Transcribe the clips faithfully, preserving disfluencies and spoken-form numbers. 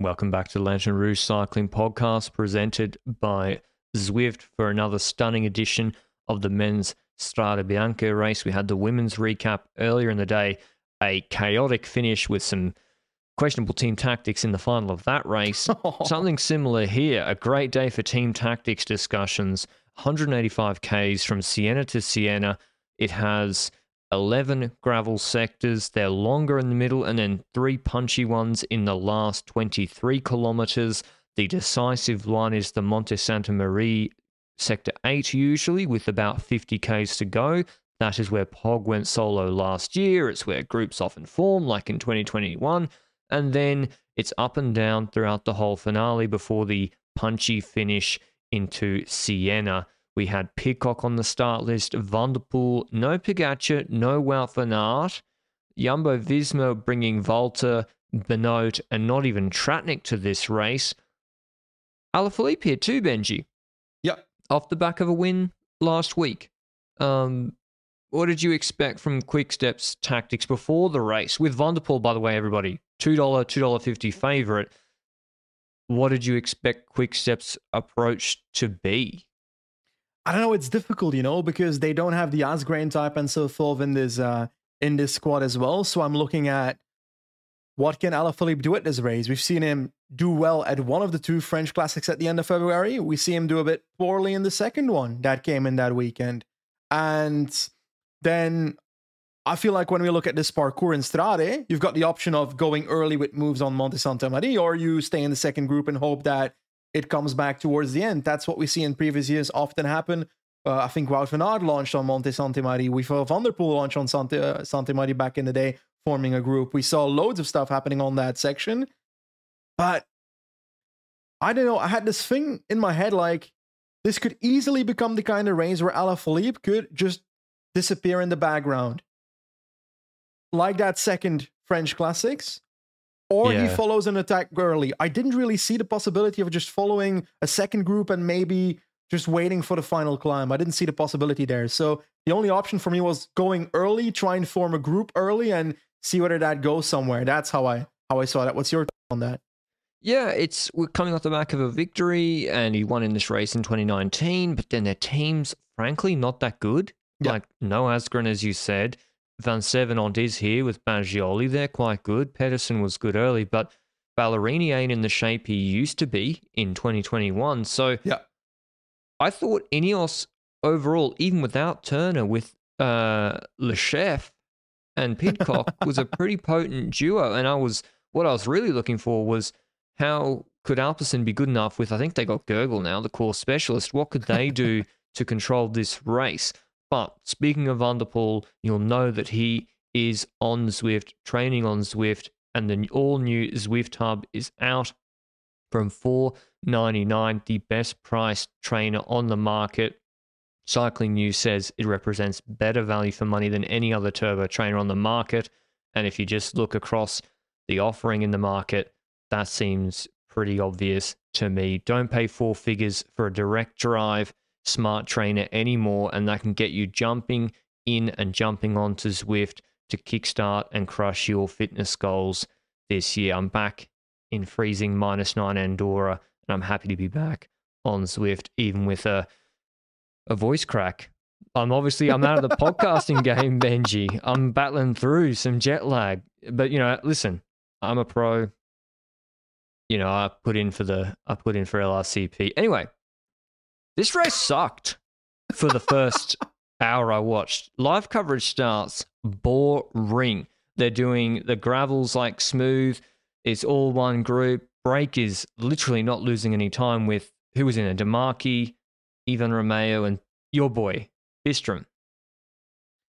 Welcome back to the Lantern Rouge Cycling Podcast, presented by Zwift, for another stunning edition of the men's Strade Bianche race. We had the women's recap earlier in the day, a chaotic finish with some questionable team tactics in the final of that race. Oh. Something similar here, a great day for team tactics discussions, one hundred eighty-five kays from Siena to Siena. It has eleven gravel sectors. They're longer in the middle and then three punchy ones in the last twenty-three kilometers. The decisive one is the Monte Sante Marie sector eight, usually with about fifty kays to go. That is where Pog went solo last year. It's where groups often form, like in twenty twenty-one. And then it's up and down throughout the whole finale before the punchy finish into Siena. We had Pidcock on the start list, Van der Poel, no Pogačar, no Wout van Aert, Jumbo Visma bringing Valter, Benoot, and not even Tratnik to this race. Alaphilippe here too, Benji. Yeah. Off the back of a win last week. Um, what did you expect from Quick Step's tactics before the race? With Van der Poel, by the way, everybody, two dollars, two dollars fifty favourite. What did you expect Quick Step's approach to be? I don't know. It's difficult, you know, because they don't have the Asgren type and so forth in this uh, in this squad as well. So I'm looking at what can Alaphilippe do at this race. We've seen him do well at one of the two French classics at the end of February. We see him do a bit poorly in the second one that came in that weekend. And then I feel like when we look at this parcours in Strade, you've got the option of going early with moves on Monte Sante Marie, or you stay in the second group and hope that it comes back towards the end. That's what we see in previous years often happen. Uh, I think Wout van Aert launched on Monte Sante Marie. We saw Van der Poel launch on Sante, uh, Sante Marie back in the day, forming a group. We saw loads of stuff happening on that section. But I don't know. I had this thing in my head, like, this could easily become the kind of race where Alaphilippe could just disappear in the background. Like that second French Classics. Or yeah. He follows an attack early. I didn't really see the possibility of just following a second group and maybe just waiting for the final climb. I didn't see the possibility there. So the only option for me was going early, try and form a group early and see whether that goes somewhere. That's how I how I saw that. What's your take on that? Yeah, it's we're coming off the back of a victory, and he won in this race in twenty nineteen, but then their team's, frankly, not that good. Yeah. Like, no Asgren, as you said. Van Sevenant is here with Bagioli. They're quite good. Pedersen was good early, but Ballerini ain't in the shape he used to be in twenty twenty-one. So yeah. I thought Ineos overall, even without Turner, with uh, Le Chef and Pidcock, was a pretty potent duo. And I was what I was really looking for was how could Alpecin be good enough with, I think they got Gergel now, the core specialist. What could they do to control this race? But speaking of Van der Poel, you'll know that he is on Zwift, training on Zwift, and the all-new Zwift Hub is out from four ninety-nine, the best-priced trainer on the market. Cycling News says it represents better value for money than any other turbo trainer on the market, and if you just look across the offering in the market, that seems pretty obvious to me. Don't pay four figures for a direct drive smart trainer anymore, and that can get you jumping in and jumping onto Zwift to kickstart and crush your fitness goals this year. I'm back in freezing minus nine Andorra, and I'm happy to be back on Zwift, even with a a voice crack. I'm obviously I'm out of the podcasting game, Benji. I'm battling through some jet lag, but you know, listen, I'm a pro. You know, I put in for the I put in for L R C P anyway. This race sucked for the first hour I watched. Live coverage starts boring. They're doing the gravels like smooth. It's all one group. Brake is literally not losing any time with who was in it? Demarque, Ivan Romeo, and your boy, Bystrøm.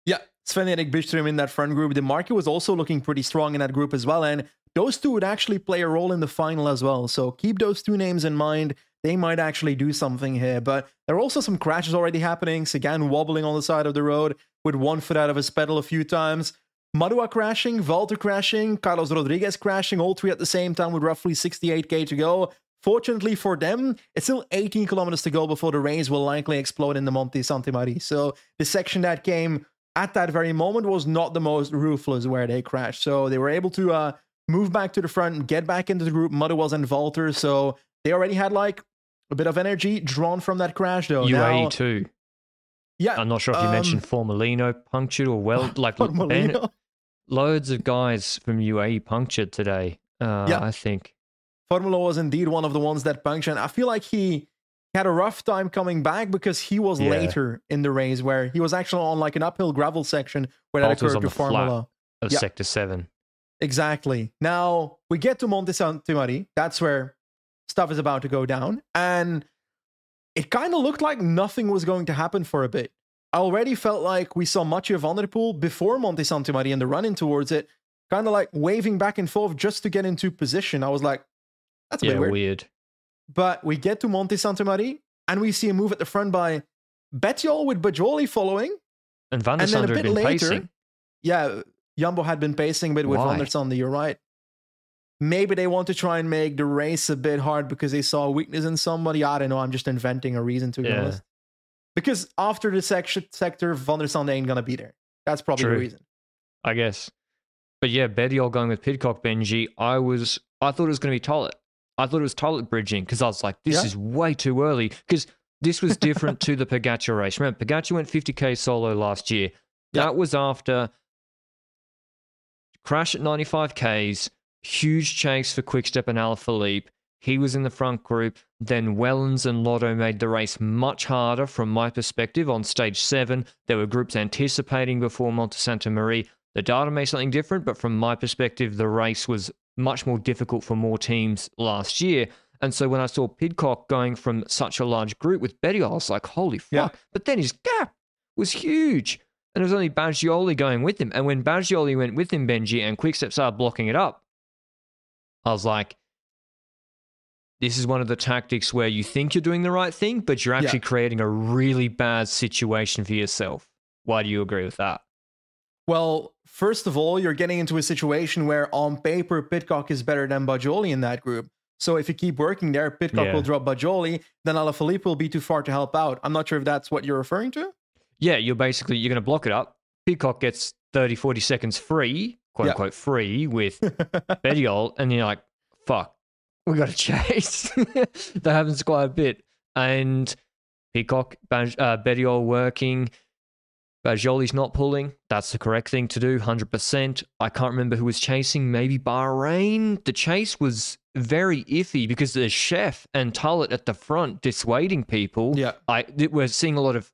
Yeah, Sven-Erik Bystrøm in that front group. Demarque was also looking pretty strong in that group as well, and those two would actually play a role in the final as well. So keep those two names in mind. They might actually do something here, but there are also some crashes already happening. Sagan wobbling on the side of the road with one foot out of his pedal a few times. Madouas crashing, Valter crashing, Carlos Rodriguez crashing, all three at the same time with roughly sixty-eight k to go. Fortunately for them, it's still eighteen kilometers to go before the rains will likely explode in the Monte Sante Marie. So the section that came at that very moment was not the most ruthless where they crashed. So they were able to uh, move back to the front and get back into the group, Madouas and Valter. So they already had like a bit of energy drawn from that crash though. U A E now, too. Yeah. I'm not sure if you um, mentioned Formolino punctured or well, like Ben, loads of guys from U A E punctured today, uh, yeah. I think. Formolo was indeed one of the ones that punctured. I feel like he had a rough time coming back because he was yeah. later in the race where he was actually on like an uphill gravel section where Valter's that occurred on to the Formolo. Of yeah. Sector seven. Exactly. Now we get to Monte Sante Marie. That's where stuff is about to go down. And it kind of looked like nothing was going to happen for a bit. I already felt like we saw Mathieu van der Poel before Monte Sante Marie and the run in towards it, kind of like waving back and forth just to get into position. I was like, that's a yeah, bit weird. weird. But we get to Monte Sante Marie and we see a move at the front by Bettiol with Bagioli following. And Van der Sande had been later, pacing. Yeah, Jumbo had been pacing a bit with Why? Van der Sande, you're right. Maybe they want to try and make the race a bit hard because they saw a weakness in somebody. I don't know. I'm just inventing a reason to be yeah. honest. Because after the section, sector, Van der Sande ain't going to be there. That's probably True. the reason. I guess. But yeah, Bettiol going with Pidcock, Benji. I was, I thought it was going to be Tollett. I thought it was Tollett bridging because I was like, this yeah. is way too early because this was different to the Pogačar race. Remember, Pogačar went fifty k solo last year. Yeah. That was after crash at ninety-five k's. Huge chase for Quick Step and Alaphilippe. He was in the front group. Then Wellens and Lotto made the race much harder from my perspective on stage seven. There were groups anticipating before Monte Sante Marie. The data made something different, but from my perspective, the race was much more difficult for more teams last year. And so when I saw Pidcock going from such a large group with Betty, I was like, holy fuck. Yeah. But then his gap was huge. And it was only Bagioli going with him. And when Bagioli went with him, Benji, and Quick Step started blocking it up, I was like, this is one of the tactics where you think you're doing the right thing, but you're actually yeah. creating a really bad situation for yourself. Why do you agree with that? Well, first of all, you're getting into a situation where on paper, Pidcock is better than Bagioli in that group. So if you keep working there, Pidcock yeah. will drop Bagioli, then Alaphilippe will be too far to help out. I'm not sure if that's what you're referring to. Yeah, you're basically, you're going to block it up. Pidcock gets thirty, forty seconds free, quote yeah. unquote free with Bettiol, and you're like, fuck, we got to chase. That happens quite a bit. And Pidcock, Baj- uh, Bettiol working, Bajoli's not pulling. That's the correct thing to do, one hundred percent. I can't remember who was chasing, maybe Bahrain. The chase was very iffy because there's Chef and Tollett at the front dissuading people. Yeah, I We're seeing a lot of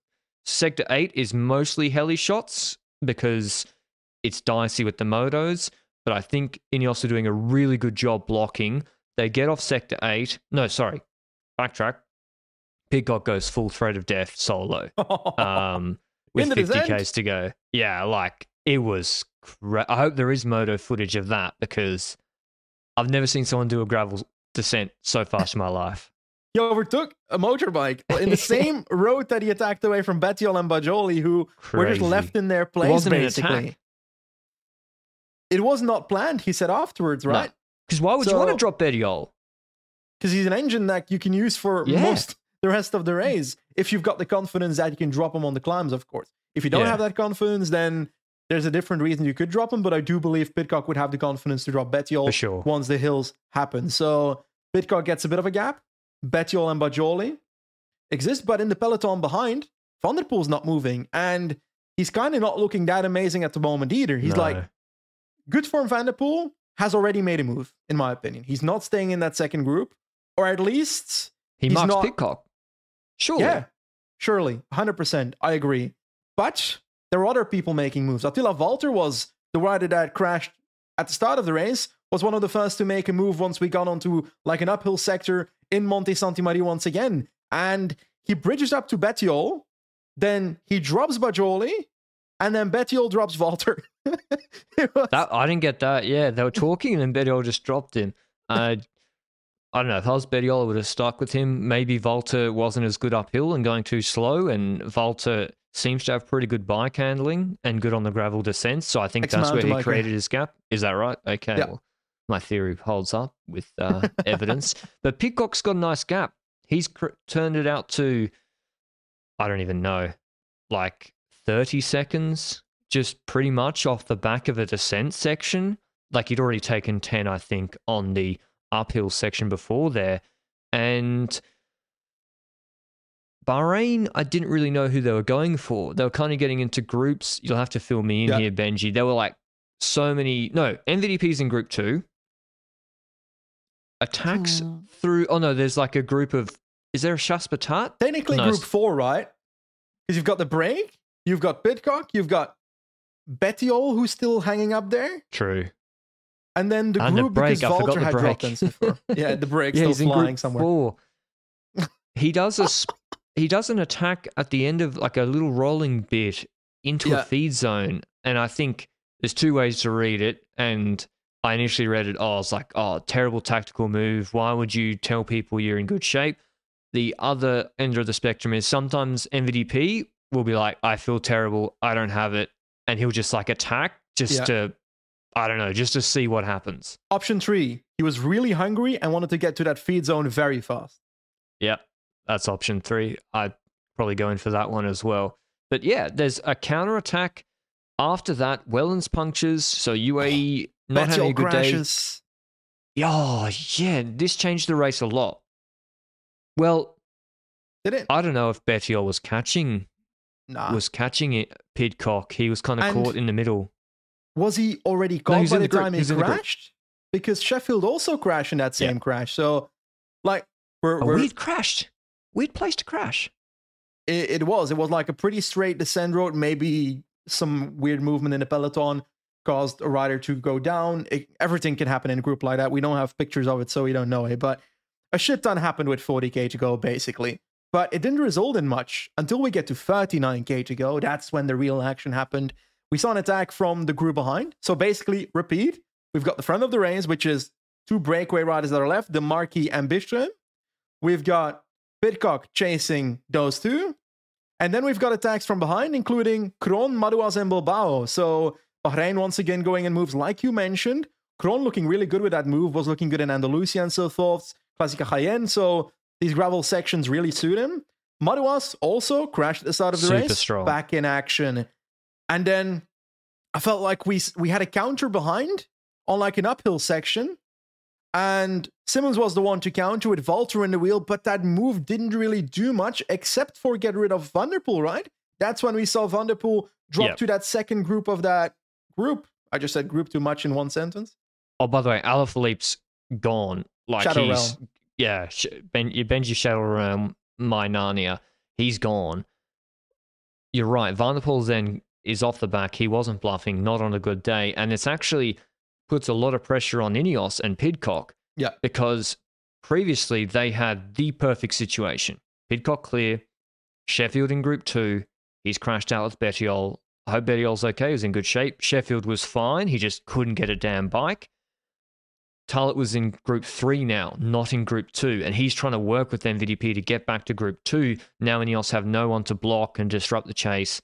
Sector eight is mostly heli shots because it's dicey with the motos, but I think Ineos are doing a really good job blocking. They get off Sector eight. No, sorry. Backtrack. Pidcock goes full threat of death solo um, with fifty k's to go. Yeah, like, it was... Cra- I hope there is moto footage of that because I've never seen someone do a gravel descent so fast in my life. He overtook a motorbike in the same road that he attacked away from Bettiol and Bagioli, who Crazy. were just left in their place, wasn't basically. It was not planned, he said afterwards, right? Because no. why would so, you want to drop Bettiol? Because he's an engine that you can use for yeah. most the rest of the race. If you've got the confidence that you can drop him on the climbs, of course. If you don't yeah. have that confidence, then there's a different reason you could drop him. But I do believe Pidcock would have the confidence to drop Bettiol sure. once the hills happen. So Pidcock gets a bit of a gap. Bettiol and Bagioli exist, but in the peloton behind, Van der Poel's not moving. And he's kind of not looking that amazing at the moment either. He's no. like... Good form Van der Poel has already made a move, in my opinion. He's not staying in that second group, or at least... He marks not... Pidcock. Surely. Yeah, surely. one hundred percent. I agree. But there are other people making moves. Attila Valter was the rider that crashed at the start of the race, was one of the first to make a move once we got onto like an uphill sector in Monte Sante Marie once again. And he bridges up to Bettiol, then he drops Bagioli, And then Bettiol drops Valter. was... that, I didn't get that. Yeah, they were talking and then Bettiol just dropped him. Uh, I don't know. If I was Bettiol, I would have stuck with him. Maybe Valter wasn't as good uphill and going too slow, and Valter seems to have pretty good bike handling and good on the gravel descents, so I think X that's where he like created it. his gap. Is that right? Okay. Yeah. Well, my theory holds up with uh, evidence. But Pidcock's got a nice gap. He's cr- turned it out to, I don't even know, like thirty seconds, just pretty much off the back of a descent section. Like he'd already taken ten, I think, on the uphill section before there. And Bahrain, I didn't really know who they were going for. They were kind of getting into groups. You'll have to fill me in yeah. here, Benji. There were like so many, no, M V D Ps in group two. Attacks oh. through, oh no, there's like a group of, is there a Chaspatat? Technically no, group four, right? Because you've got the break, you've got Pidcock, you've got Bettiol, who's still hanging up there. True. And then the and group, the break, because Valter had dropped in so far. Yeah, the break's yeah, still flying somewhere. Four. He does a, he does an attack at the end of like a little rolling bit into yeah. a feed zone. And I think there's two ways to read it. And I initially read it, oh, I was like, oh, terrible tactical move. Why would you tell people you're in good shape? The other end of the spectrum is sometimes M V D P will be like, I feel terrible, I don't have it. And he'll just like attack just yeah. to, I don't know, just to see what happens. Option three, he was really hungry and wanted to get to that feed zone very fast. Yep, that's option three. I'd probably go in for that one as well. But yeah, there's a counterattack. After that, Wellens punctures, so U A E... Not Bettiol having a good crashes. day. Oh, yeah. This changed the race a lot. Well, did it? I don't know if Bettiol was catching nah. was catching it, Pidcock. He was kind of and caught in the middle. Was he already caught no, he by the, the time he, he crashed? Because Sheffield also crashed in that same yeah. crash. So, like, we're, we're... we'd crashed. We'd placed a crash. It, it was. It was like a pretty straight descent road, maybe some weird movement in the peloton caused a rider to go down. It, everything can happen in a group like that. We don't have pictures of it, so we don't know it. But a shit ton happened with forty k to go, basically. But it didn't result in much until we get to thirty-nine k to go. That's when the real action happened. We saw an attack from the group behind. So basically, repeat, we've got the front of the race, which is two breakaway riders that are left, Demarque and Bystrøm. We've got Pidcock chasing those two. And then we've got attacks from behind, including Kron, Madouas, and Bilbao. So Bahrain once again going in moves like you mentioned. Kron looking really good with that move, was looking good in Andalusia and so forth. Classica Cayenne, so these gravel sections really suit him. Madouas also crashed at the start of the Super race. Strong. Back in action. And then I felt like we we had a counter behind on like an uphill section. And Simmons was the one to counter with Valter in the wheel, but that move didn't really do much except for get rid of Van der Poel, right? That's when we saw Van der Poel drop yep. to that second group of that group. I just said group too much in one sentence. Oh, by the way, Alaphilippe's gone. Like Shadow he's Realm. Yeah, ben, Benji Shadow Realm, my Narnia. He's gone. You're right. Van der Poel then is off the back. He wasn't bluffing, not on a good day. And it's actually puts a lot of pressure on Ineos and Pidcock. Yeah. Because previously they had the perfect situation. Pidcock clear, Sheffield in group two. He's crashed out with Bettiol. I hope Bettiol's okay. He was in good shape. Sheffield was fine. He just couldn't get a damn bike. Tarlett was in group three now, not in group two. And he's trying to work with M V D P to get back to group two. Now Ineos have no one to block and disrupt the chase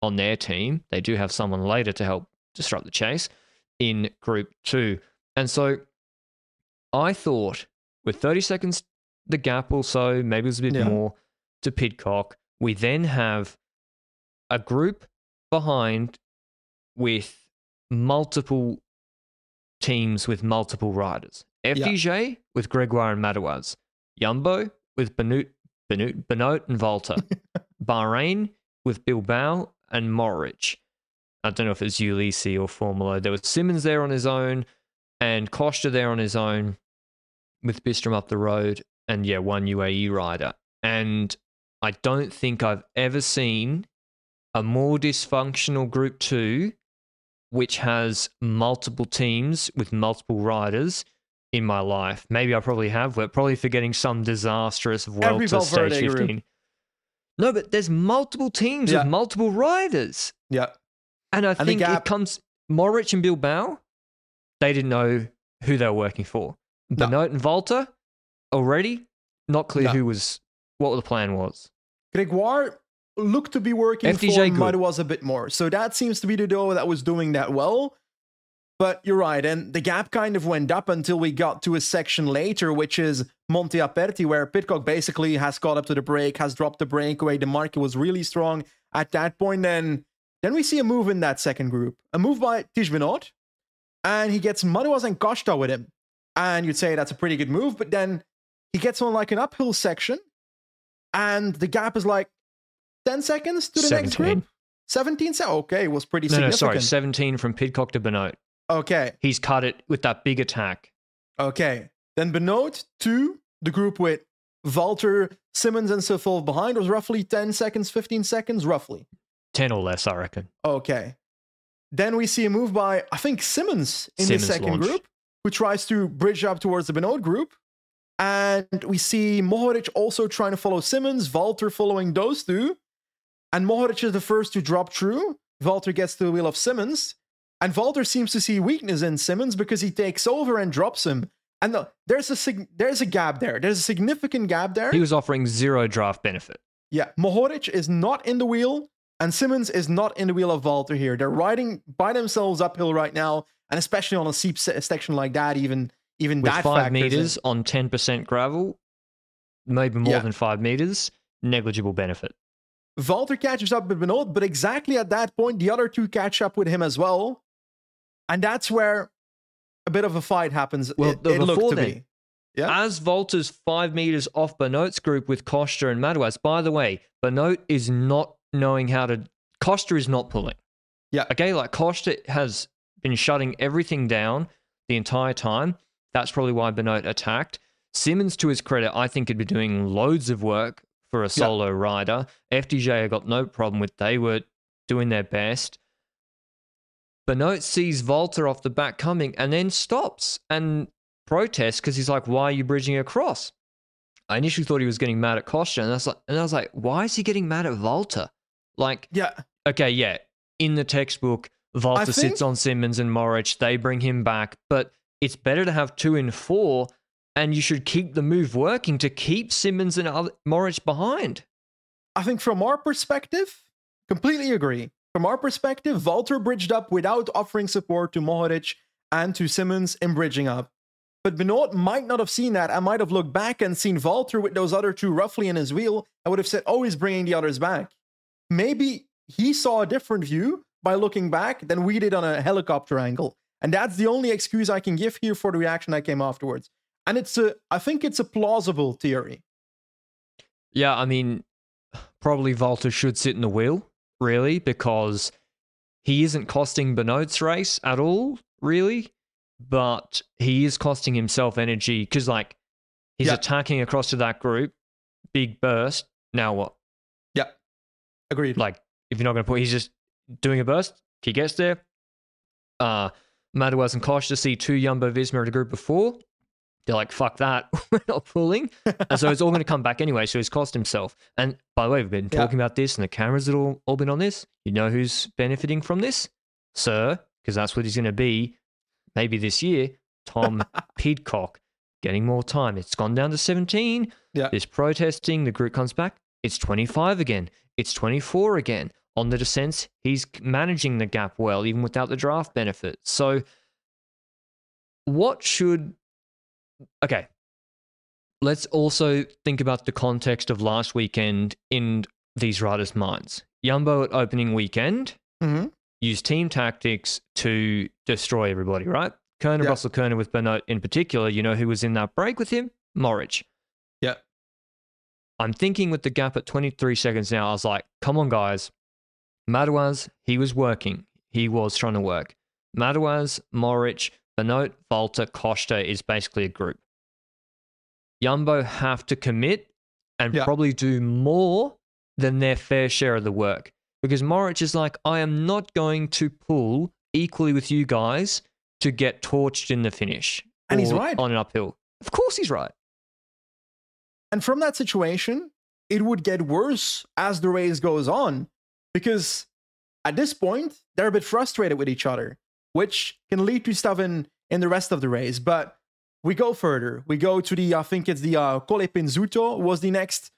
on their team. They do have someone later to help disrupt the chase in group two. And so I thought with thirty seconds, the gap or so, maybe it was a bit yeah. more to Pidcock. We then have a group behind with multiple teams with multiple riders. F D J yeah. with Grégoire and Madouas. Jumbo with Benoot, Benoot, Benoot and Valter. Bahrain with Bilbao and Mohorič. I don't know if it's Ulysses or Formolo. There was Simmons there on his own and Costa there on his own with Bystrøm up the road and, yeah, one U A E rider. And I don't think I've ever seen a more dysfunctional group two, which has multiple teams with multiple riders in my life. Maybe I probably have. We're probably forgetting some disastrous Vuelta stage fifteen. Group. No, but there's multiple teams yeah. with multiple riders. Yeah. And I and think gap- it comes... Mohorič and Bilbao, they didn't know who they were working for. No. Benoot and Valter, already not clear no. who was... what the plan was. Grégoire looked to be working F D J for Madouas a bit more. So that seems to be the duo that was doing that well. But you're right, and the gap kind of went up until we got to a section later, which is Monte Aperti, where Pidcock basically has caught up to the break, has dropped the breakaway. Demarque was really strong at that point. And then we see a move in that second group, a move by Tish Benoot, and he gets Madouas and Costa with him. And you'd say that's a pretty good move, but then he gets on like an uphill section, and the gap is like ten seconds to the seventeen. Next group. seventeen So okay, it was pretty no, significant. No, sorry, seventeen from Pidcock to Benoot. Okay. He's cut it with that big attack. Okay. Then Benoot to the group with Valter, Simmons, and Sofov behind was roughly ten seconds, fifteen seconds, roughly. ten or less, I reckon. Okay. Then we see a move by, I think, Simmons in Simmons the second launched. Group, who tries to bridge up towards the Benoot group. And we see Mohorič also trying to follow Simmons, Valter following those two. And Mohorič is the first to drop through. Valter gets to the wheel of Simmons. And Valter seems to see weakness in Simmons because he takes over and drops him. And the, there's, a sig- there's a gap there. There's a significant gap there. He was offering zero draft benefit. Yeah, Mohorič is not in the wheel, and Simmons is not in the wheel of Valter here. They're riding by themselves uphill right now, and especially on a steep section like that, even... Even with that five meters in. On ten percent gravel, maybe more yeah. than five meters, negligible benefit. Valter catches up with Benoot, but exactly at that point, the other two catch up with him as well. And that's where a bit of a fight happens. Well, it, it looked to then, me. Yeah. As Valter's five meters off Benoot's group with Costa and Madouas, by the way, Benoot is not knowing how to... Costa is not pulling. Yeah. Okay, like Costa has been shutting everything down the entire time. That's probably why Benoot attacked. Simmons, to his credit, I think had been doing loads of work for a solo yep. rider. F D J got no problem with. They were doing their best. Benoot sees Valter off the back coming and then stops and protests because he's like, why are you bridging across? I initially thought he was getting mad at Costa, and I was like, and I was like why is he getting mad at Valter? Like, yeah. okay, yeah, in the textbook, Valter think- sits on Simmons and Mohorič. They bring him back, but... It's better to have two in four, and you should keep the move working to keep Simmons and Mohorič behind. I think from our perspective, completely agree. From our perspective, Valter bridged up without offering support to Mohorič and to Simmons in bridging up. But Benoot might not have seen that. I might have looked back and seen Valter with those other two roughly in his wheel. I would have said, oh, he's bringing the others back. Maybe he saw a different view by looking back than we did on a helicopter angle. And that's the only excuse I can give here for the reaction that came afterwards. And it's a, I think it's a plausible theory. Yeah, I mean, probably Valter should sit in the wheel, really, because he isn't costing Benoot's race at all, really. But he is costing himself energy because, like, he's yeah. attacking across to that group, big burst. Now what? Yeah, agreed. Like, if you're not going to put, he's just doing a burst. He gets there. Uh, Madouas and Costa see two Jumbo Visma at a group before. They're like, fuck that. We're not pulling. And so it's all going to come back anyway. So he's cost himself. And by the way, we've been talking yeah. about this and the cameras have all, all been on this. You know who's benefiting from this? Sir, because that's what he's going to be maybe this year. Tom Pidcock getting more time. It's gone down to seventeen. Yeah. There's protesting. The group comes back. It's twenty-five again. It's twenty-four again. On the descents, he's managing the gap well, even without the draft benefit. So what should... Okay, let's also think about the context of last weekend in these riders' minds. Jumbo at opening weekend mm-hmm. used team tactics to destroy everybody, right? Kerner, yeah. Russell Kerner with Benoot in particular, you know who was in that break with him? Mohorič. Yeah. I'm thinking with the gap at twenty-three seconds now, I was like, come on, guys. Madouas, he was working. He was trying to work. Madouas, Mohorič, Benoot, Valter, Costa is basically a group. Jumbo have to commit and yeah. probably do more than their fair share of the work because Mohorič is like, I am not going to pull equally with you guys to get torched in the finish. And he's right. On an uphill. Of course he's right. And from that situation, it would get worse as the race goes on. Because at this point, they're a bit frustrated with each other, which can lead to stuff in, in the rest of the race. But we go further. We go to the, I think it's the uh, Colle Pinzuto was the next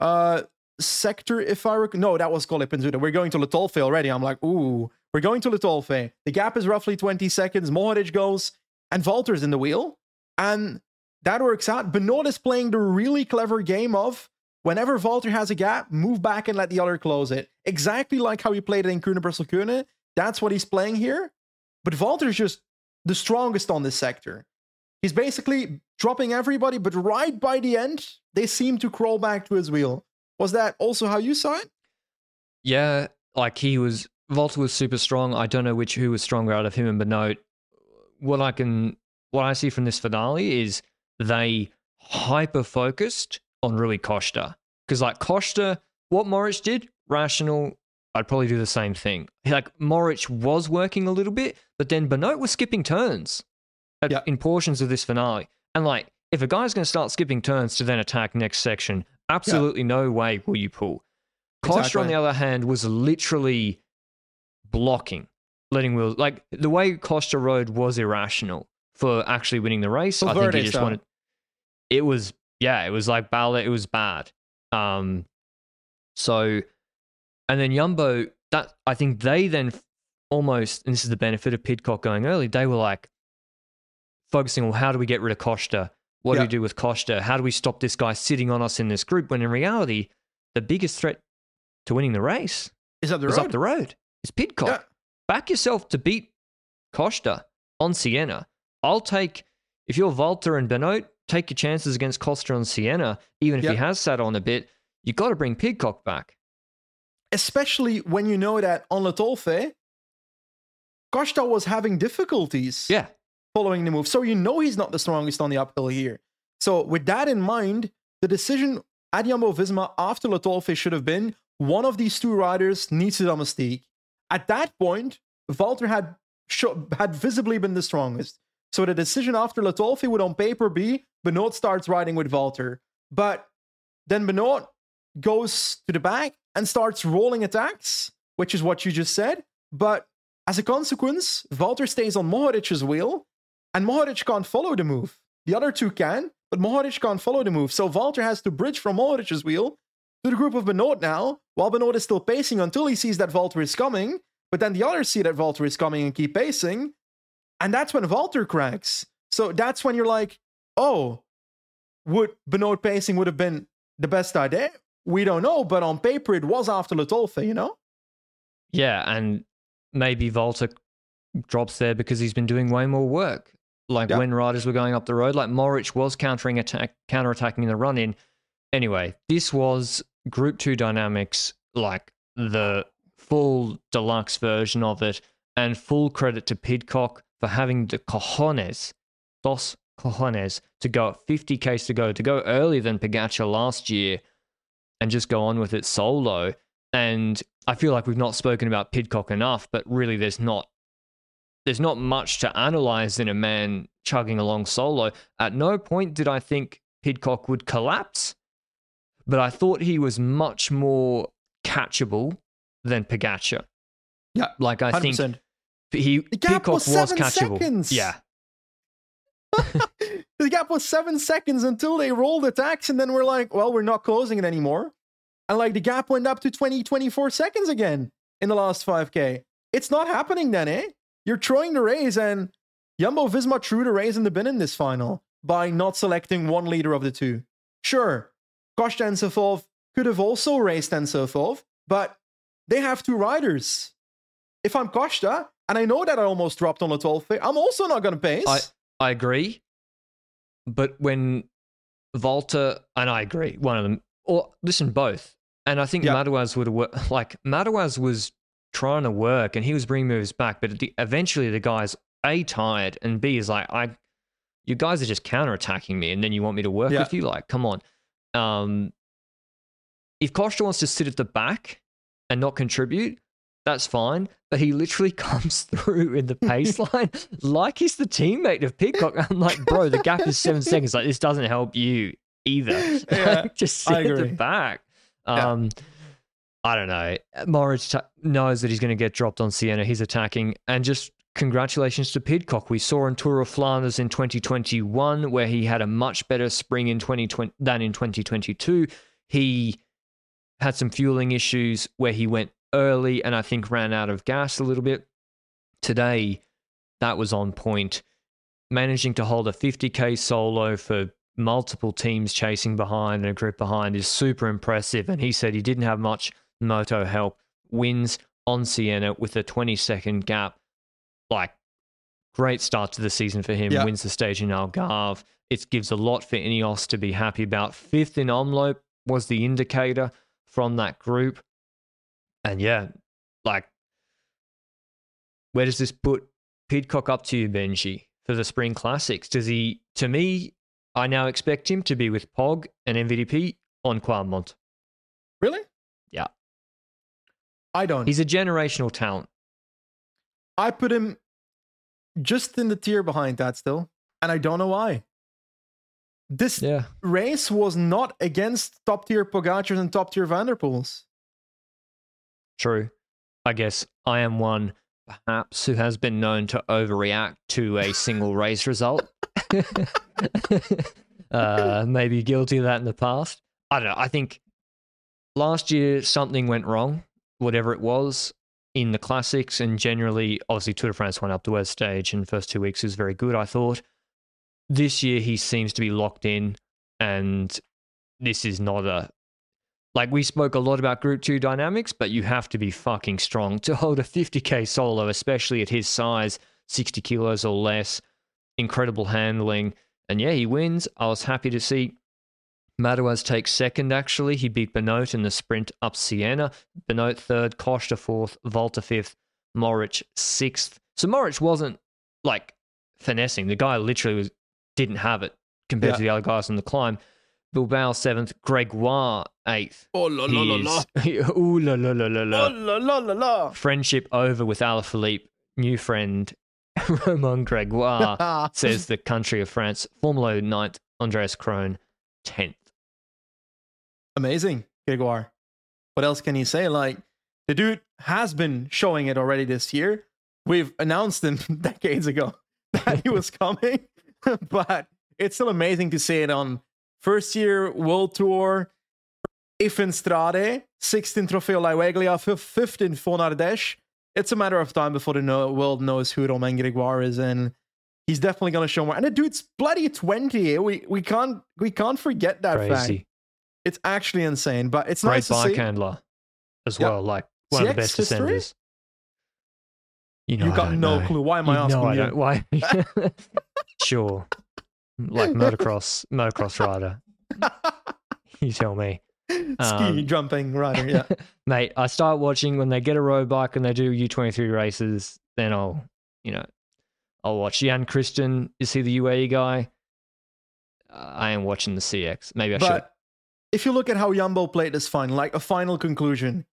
uh, sector, if I recall. No, that was Colle Pinzuto. We're going to Le Tolfe already. I'm like, ooh, we're going to Le Tolfe. The gap is roughly twenty seconds. Mohorič goes, and Valter's in the wheel. And that works out. Benoot is playing the really clever game of, whenever Valter has a gap, move back and let the other close it. Exactly like how he played it in Kuhne-Brussel-Kuhne. That's what he's playing here. But Valter's just the strongest on this sector. He's basically dropping everybody, but right by the end, they seem to crawl back to his wheel. Was that also how you saw it? Yeah, like he was... Valter was super strong. I don't know which who was stronger out of him and Benoot. What I can... What I see from this finale is they hyper-focused on Rui Costa. Because, like, Costa, what Mohorič did, rational, I'd probably do the same thing. Like, Mohorič was working a little bit, but then Benoot was skipping turns at, yeah. in portions of this finale. And, like, if a guy's going to start skipping turns to then attack next section, absolutely yeah. no way will you pull. Costa, exactly. on the other hand, was literally blocking, letting wheels. Like, the way Costa rode was irrational for actually winning the race. Well, I think he just wanted... It was... Yeah, it was like Bala, it was bad. Um, so, and then Jumbo, that, I think they then almost, and this is the benefit of Pidcock going early, they were like focusing on, well, how do we get rid of Costa? What yeah. do we do with Costa? How do we stop this guy sitting on us in this group? When in reality, the biggest threat to winning the race is up the road. Up the road. It's Pidcock. Yeah. Back yourself to beat Costa on Siena. I'll take, if you're Valter and Benoot, take your chances against Costa on Siena, even if yep. he has sat on a bit, you've got to bring Pidcock back. Especially when you know that on Le Tolfe, Costa was having difficulties yeah. following the move. So you know he's not the strongest on the uphill here. So with that in mind, the decision at Jumbo Visma after Le Tolfe should have been, one of these two riders needs the domestique. At that point, Valter had, sh- had visibly been the strongest. So the decision after Le Tolfe would on paper be, Benoot starts riding with Valter. But then Benoot goes to the back and starts rolling attacks, which is what you just said. But as a consequence, Valter stays on Mohorič's wheel, and Mohorič can't follow the move. The other two can, but Mohorič can't follow the move. So Valter has to bridge from Mohorič's wheel to the group of Benoot now, while Benoot is still pacing until he sees that Valter is coming. But then the others see that Valter is coming and keep pacing. And that's when Valter cracks. So that's when you're like, oh, would Benoot pacing would have been the best idea? We don't know, but on paper it was after Le Tolfe, you know? Yeah, and maybe Valter drops there because he's been doing way more work. Like yeah. when riders were going up the road, like Mohorič was countering attack, counter-attacking in the run-in. Anyway, this was Group two Dynamics, like the full deluxe version of it, and full credit to Pidcock for having the cojones, dos cojones, to go at fifty k's to go, to go earlier than Pogačar last year and just go on with it solo. And I feel like we've not spoken about Pidcock enough, but really there's not there's not much to analyze in a man chugging along solo. At no point did I think Pidcock would collapse, but I thought he was much more catchable than Pogačar. Yeah, like I one hundred percent. Think he the gap Pidcock was, seven was catchable. Seconds. Yeah. The gap was seven seconds until they rolled attacks, and then we're like, well, we're not closing it anymore. And like the gap went up to twenty, twenty-four seconds again in the last five k. It's not happening then, eh? You're throwing the race, and Jumbo Visma threw the race in the bin in this final by not selecting one leader of the two. Sure, Costa and Sofov could have also raced and Sofov, but they have two riders. If I'm Costa, and I know that I almost dropped on the twelfth, I'm also not going to pace. I- I agree, but when Valter, and I agree, one of them, or listen, both, and I think yeah. Madouas would have, like, Madouas was trying to work and he was bringing moves back, but the, eventually the guy's A, tired, and B, is like, I, you guys are just counterattacking me and then you want me to work yeah. with you? Like, come on. Um, if Costa wants to sit at the back and not contribute, that's fine, but he literally comes through in the pace line like he's the teammate of Pidcock. I'm like, bro, the gap is seven seconds. Like, this doesn't help you either. Yeah, like, just sit at the back. Yeah. Um, I don't know. Mohorič t- knows that he's going to get dropped on Siena. He's attacking. And just congratulations to Pidcock. We saw in Tour of Flanders in twenty twenty-one, where he had a much better spring in twenty twenty than in twenty twenty-two. He had some fueling issues where he went early and I think ran out of gas a little bit. Today, that was on point. Managing to hold a fifty K solo for multiple teams chasing behind and a group behind is super impressive. And he said he didn't have much moto help. Wins on Siena with a twenty second gap. Like, great start to the season for him. Yeah. Wins the stage in Algarve. It gives a lot for Ineos to be happy about. Fifth in Omloop was the indicator from that group. And yeah, like, where does this put Pidcock up to you, Benji, for the Spring Classics? Does he, to me, I now expect him to be with Pog and M V D P on Quarmont. Really? Yeah. I don't. He's a generational talent. I put him just in the tier behind that still, and I don't know why. This yeah. race was not against top-tier Pogačars and top-tier Van der Poels. True. I guess I am one, perhaps, who has been known to overreact to a single race result. uh, maybe guilty of that in the past. I don't know. I think last year something went wrong, whatever it was, in the classics, and generally, obviously, Tour de France went up the West stage and first two weeks was very good, I thought. This year, he seems to be locked in, and this is not a... Like, we spoke a lot about Group two dynamics, but you have to be fucking strong to hold a fifty K solo, especially at his size, sixty kilos or less. Incredible handling. And yeah, he wins. I was happy to see Madouas takes second, actually. He beat Benoot in the sprint up Siena. Benoot third, Costa fourth, Valter fifth, Mohorič sixth. So Mohorič wasn't, like, finessing. The guy literally was, didn't have it compared yeah. to the other guys on the climb. Bilbao seventh, Grégoire eighth. Oh, la, la, la, la. Ooh, la, la, la, la, la. Oh, la, la, la, la. Friendship over with Alaphilippe. New friend, Romain Grégoire, says the country of France. Formolo ninth, Andreas Kron tenth. Amazing, Grégoire. What else can you say? Like, the dude has been showing it already this year. We've announced him decades ago that he was coming, but it's still amazing to see it on first year World Tour, fifth in Strade, sixth in Trofeo Laigueglia, fifth in Fonardèche. It's a matter of time before the no- world knows who Romain Grégoire is, and he's definitely going to show more. And the dude's bloody twenty. We we can't we can't forget that Crazy. fact. It's actually insane, but it's Great nice to see. Great bike handler as yeah. well, like one C X of the best history? Descenders. You know, you got no know. clue. Why am I you asking know I you? Don't. Why? Sure, like motocross, motocross rider. You tell me. Ski um, jumping rider, yeah. Mate, I start watching when they get a road bike and they do U twenty-three races. Then I'll, you know, I'll watch. Jan Christian, is he the U A E guy? Uh, I am watching the C X. Maybe I but should. If you look at how Jumbo played this final, like a final conclusion,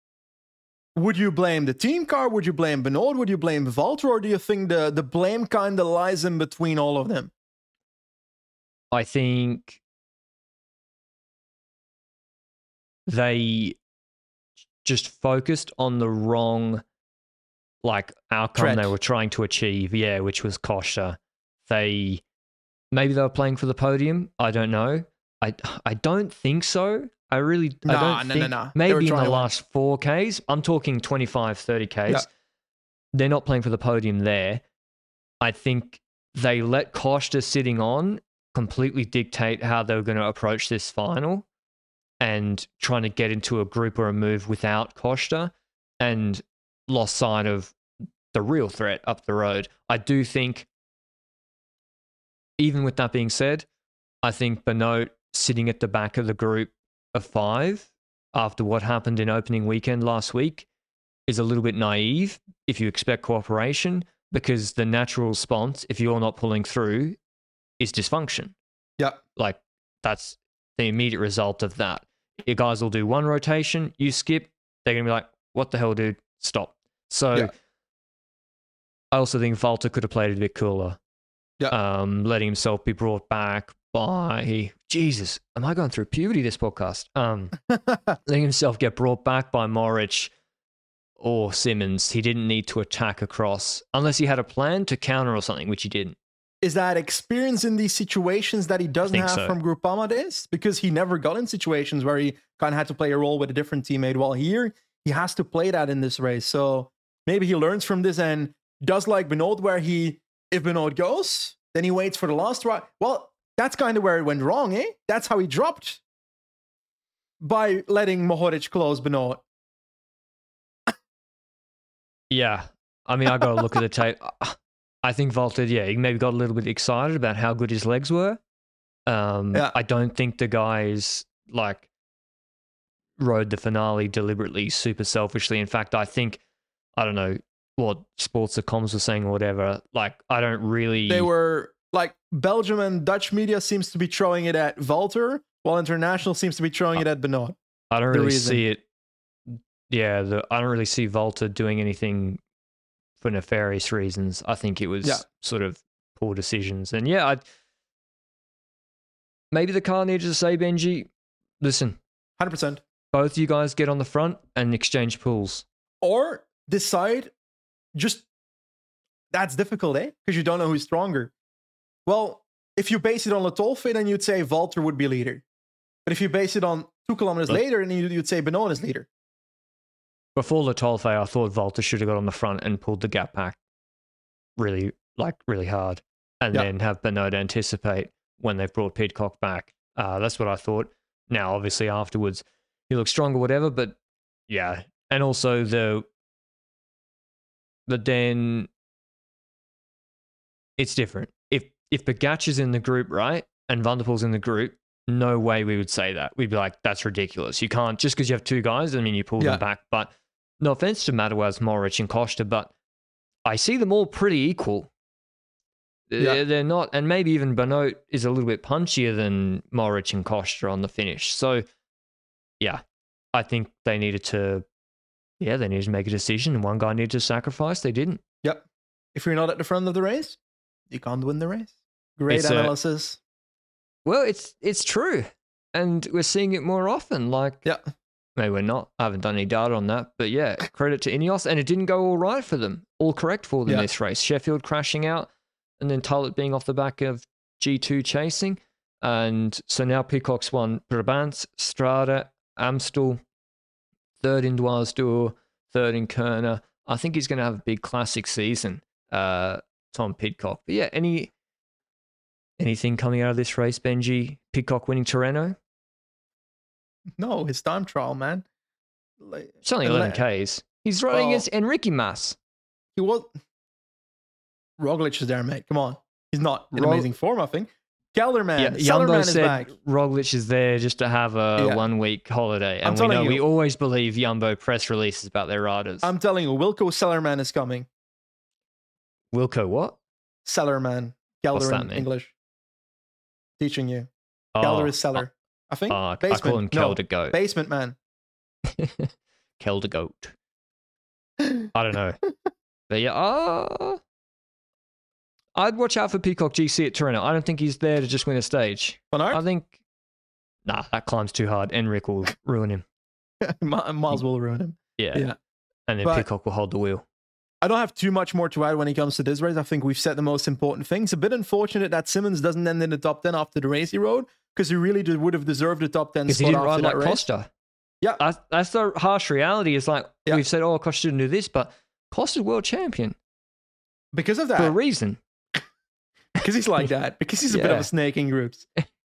would you blame the team car? Would you blame Benoot? Would you blame Valter? Or do you think the, the blame kind of lies in between all of them? I think they just focused on the wrong, like, outcome Tread. they were trying to achieve. Yeah, which was Costa. They, maybe they were playing for the podium. I don't know. I I don't think so. I really nah, I don't no, think. No, no. Maybe in the last four Ks. I'm talking twenty-five, thirty Ks. No. They're not playing for the podium there. I think they let Costa sitting on completely dictate how they were going to approach this final, and trying to get into a group or a move without Costa, and lost sight of the real threat up the road. I do think, even with that being said, I think Benoot sitting at the back of the group of five after what happened in opening weekend last week is a little bit naive if you expect cooperation, because the natural response, if you're not pulling through, is dysfunction. Yeah. Like, that's the immediate result of that. Your guys will do one rotation, you skip, they're going to be like, what the hell, dude? Stop. So yeah. I also think Valter could have played it a bit cooler. yeah. um, letting himself be brought back by Jesus. Am I going through puberty this podcast? Um, letting himself get brought back by Mohorič or Simmons. He didn't need to attack across unless he had a plan to counter or something, which he didn't. Is that experience in these situations that he doesn't have so. from Groupama days? Because he never got in situations where he kind of had to play a role with a different teammate. While here, he has to play that in this race. So maybe he learns from this and does like Benoot, where he, if Benoot goes, then he waits for the last ride. Well, that's kind of where it went wrong, eh? That's how he dropped, by letting Mohorič close Benoot. Yeah. I mean, I got to look at the tape. I think Valter, yeah, he maybe got a little bit excited about how good his legs were. Um, yeah. I don't think the guys, like, rode the finale deliberately, super selfishly. In fact, I think, I don't know what sports the comms were saying or whatever. Like, I don't really... They were, like, Belgium and Dutch media seems to be throwing it at Valter, while international seems to be throwing I, it at Benoot. I don't really reason. see it. Yeah, the, I don't really see Valter doing anything... for nefarious reasons. I think it was yeah. sort of poor decisions. And yeah, I, maybe the car needed to say, Benji, listen, one hundred percent. Both you guys get on the front and exchange pools. Or decide, just, that's difficult, eh? Because you don't know who's stronger. Well, if you base it on Letolfe, then you'd say Valter would be leader. But if you base it on two kilometers right. later, then you'd say Benoot is leader. Before Letolfe, I thought Valter should have got on the front and pulled the gap back really, like, really hard, and yep. then have Benoot anticipate when they've brought Pidcock back. Uh, that's what I thought. Now, obviously, afterwards, he looks stronger, whatever, but yeah. And also, the, but then it's different. If if Pogačar is in the group, right, and Van der Poel's in the group, no way we would say that. We'd be like, that's ridiculous. You can't, just because you have two guys, I mean, you pull yeah. them back, but... No offense to Madouas, Mohorič, and Costa, but I see them all pretty equal. Yeah. They're not, and maybe even Benoot is a little bit punchier than Mohorič and Costa on the finish. So, yeah, I think they needed to, yeah, they needed to make a decision, and one guy needed to sacrifice. They didn't. Yep. If you're not at the front of the race, you can't win the race. Great it's analysis. A, well, it's it's true, and we're seeing it more often. Like, yeah. Maybe we're not. I haven't done any data on that. But yeah, credit to Ineos. And it didn't go all right for them. All correct for them yeah. this race. Sheffield crashing out and then Tullett being off the back of G two chasing. And so now Pidcock's won Brabant, Strade, Amstel, third in Doisdour, third in Kerner. I think he's going to have a big classic season, uh, Tom Pidcock. But yeah, any anything coming out of this race, Benji? Pidcock winning Tirreno? No, his time trial, man. Like, it's only eleven Ks. He's running well, against Enrique Mas. He was... Roglic is there, mate. Come on. He's not in Rog- amazing form, I think. Kelderman. Yeah, Jumbo said back. Roglic is there just to have a yeah. one-week holiday. And I'm we know you, we always believe Jumbo press releases about their riders. I'm telling you, Wilco Kelderman is coming. Wilco what? Kelderman. Kelderman English. Teaching you. Oh, Kelder is seller. I- I think uh, I call him Keldergoat. No, basement man. Keldergoat. I don't know. But yeah, uh, I'd watch out for Pidcock G C at Tirreno. I don't think he's there to just win a stage. Well, no? I think, nah, that climb's too hard. Enric will ruin him. Miles will ruin him. Yeah. yeah. And then but Pidcock will hold the wheel. I don't have too much more to add when it comes to this race. I think we've said the most important things. A bit unfortunate that Simmons doesn't end in the top ten after the race he rode. Because he really did, would have deserved a top ten spot. Because he didn't ride like race. Costa. Yeah. I, that's the harsh reality. It's like, yeah. we've said, oh, Costa didn't do this, but Costa's world champion. Because of that. For a reason. Because he's like that. Because he's a yeah. bit of a snake in groups.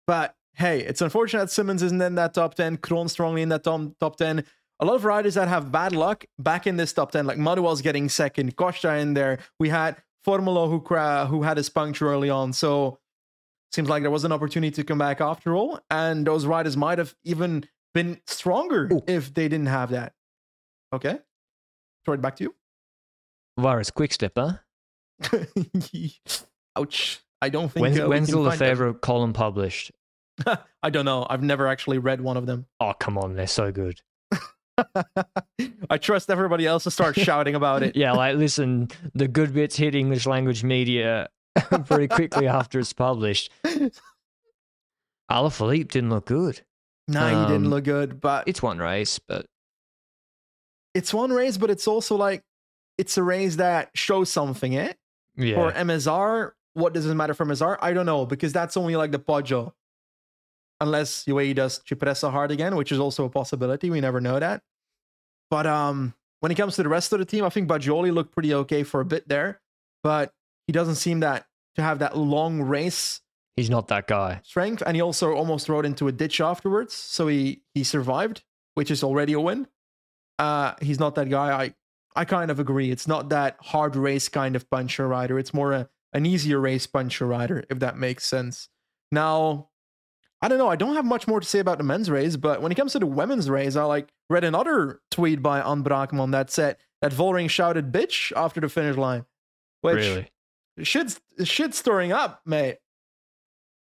But, hey, it's unfortunate that Simmons isn't in that top ten. Kron strongly in that top, top ten. A lot of riders that have bad luck back in this top ten, like Madouas getting second, Costa in there. We had Formolo who, uh, who had his puncture early on, so... Seems like there was an opportunity to come back after all, and those riders might have even been stronger Ooh. if they didn't have that. Okay. Throw it back to you. Varus, quick step, huh? Ouch. I don't think... When's, uh, when's the Lefebvre column published? I don't know. I've never actually read one of them. Oh, come on. They're so good. I trust everybody else to start shouting about it. Yeah, like, listen, the good bits hit English language media very quickly after it's published. Alaphilippe didn't look good. No, um, he didn't look good, but... It's one race, but... It's one race, but it's also like, it's a race that shows something, eh? Yeah. For M S R, what does it matter for M S R? I don't know, because that's only like the Poggio. Unless U A E does Cipressa hard again, which is also a possibility. We never know that. But um, when it comes to the rest of the team, I think Bagioli looked pretty okay for a bit there, but he doesn't seem that to have that long race. He's not that guy. Strength, and he also almost rode into a ditch afterwards, so he he survived, which is already a win. Uh, he's not that guy. I I kind of agree. It's not that hard race kind of puncher rider. It's more a, an easier race puncher rider, if that makes sense. Now, I don't know. I don't have much more to say about the men's race, but when it comes to the women's race, I like read another tweet by Anne Braakman that said that Vollering shouted bitch after the finish line. Which really? Shit's, shit's stirring up, mate.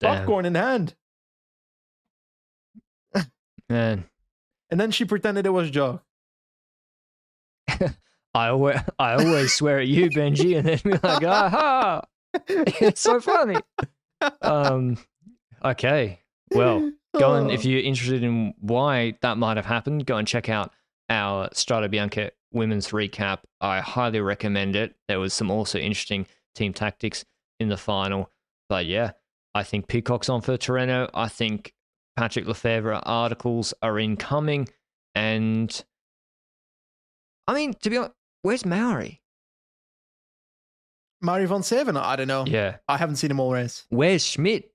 Damn. Popcorn in hand. Man. And then she pretended it was a joke. I always, I always swear at you, Benji, and then be like, aha! It's so funny. Um, okay. Well, go and, if you're interested in why that might have happened, go and check out our Strade Bianche women's recap. I highly recommend it. There was some also interesting team tactics in the final. But yeah, I think Pidcock's on for Tirreno. I think Patrick Lefevre articles are incoming. And I mean, to be honest, where's Mauri? Mauri van Seven? I don't know. Yeah. I haven't seen him all race. Where's Schmidt?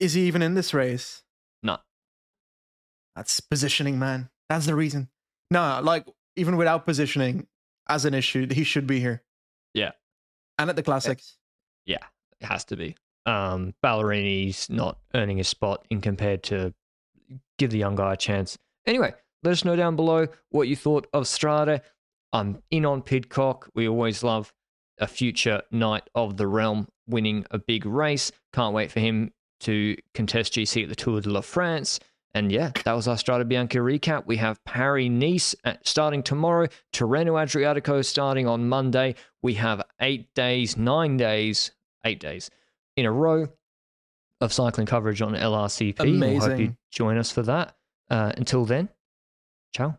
Is he even in this race? No. That's positioning, man. That's the reason. No, like, even without positioning as an issue, he should be here. Yeah. And at the Classics. Yeah, it has to be. Um, Ballerini's not earning a spot in compared to give the young guy a chance. Anyway, let us know down below what you thought of Strade. I'm in on Pidcock. We always love a future Knight of the Realm winning a big race. Can't wait for him to contest G C at the Tour de la France. And yeah, that was our Strade Bianche recap. We have Paris-Nice at, starting tomorrow, Tirreno-Adriatico starting on Monday. We have eight days, nine days, eight days in a row of cycling coverage on L R C P. Amazing. We hope you join us for that. Uh, until then, ciao.